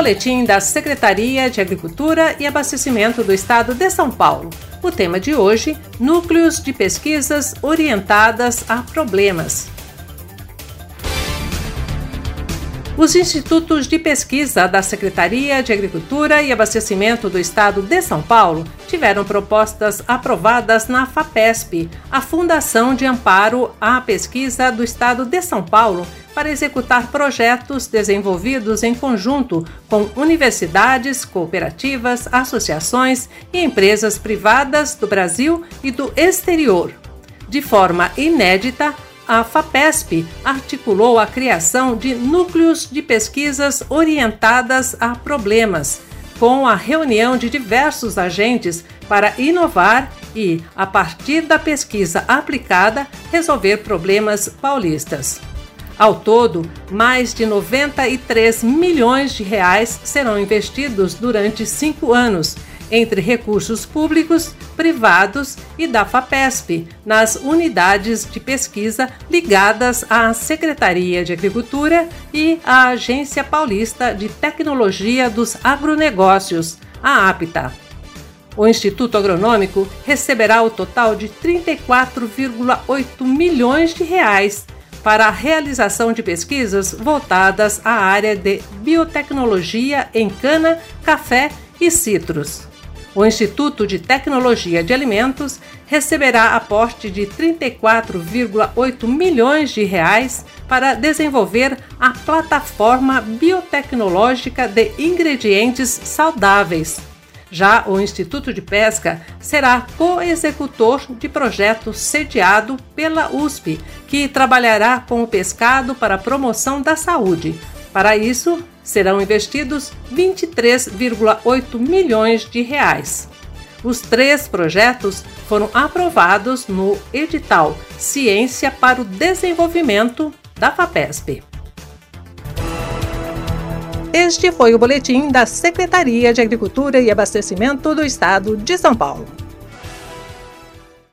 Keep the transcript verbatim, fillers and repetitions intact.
boletim da Secretaria de Agricultura e Abastecimento do Estado de São Paulo. O tema de hoje, núcleos de pesquisas orientadas a problemas. Os institutos de pesquisa da Secretaria de Agricultura e Abastecimento do Estado de São Paulo tiveram propostas aprovadas na FAPESP, a Fundação de Amparo à Pesquisa do Estado de São Paulo, para executar projetos desenvolvidos em conjunto com universidades, cooperativas, associações e empresas privadas do Brasil e do exterior. De forma inédita, a FAPESP articulou a criação de núcleos de pesquisas orientadas a problemas, com a reunião de diversos agentes para inovar e, a partir da pesquisa aplicada, resolver problemas paulistas. Ao todo, mais de noventa e três milhões de reais serão investidos durante cinco anos, entre recursos públicos, privados e da FAPESP, nas unidades de pesquisa ligadas à Secretaria de Agricultura e à Agência Paulista de Tecnologia dos Agronegócios, a APTA. O Instituto Agronômico receberá o total de trinta e quatro vírgula oito milhões de reais para a realização de pesquisas voltadas à área de biotecnologia em cana, café e citros. O Instituto de Tecnologia de Alimentos receberá aporte de trinta e quatro vírgula oito milhões de reais para desenvolver a plataforma biotecnológica de ingredientes saudáveis. Já o Instituto de Pesca será co-executor de projeto sediado pela U S P, que trabalhará com o pescado para a promoção da saúde. Para isso, serão investidos vinte e três vírgula oito milhões de reais. Os três projetos foram aprovados no edital Ciência para o Desenvolvimento da FAPESP. Este foi o boletim da Secretaria de Agricultura e Abastecimento do Estado de São Paulo.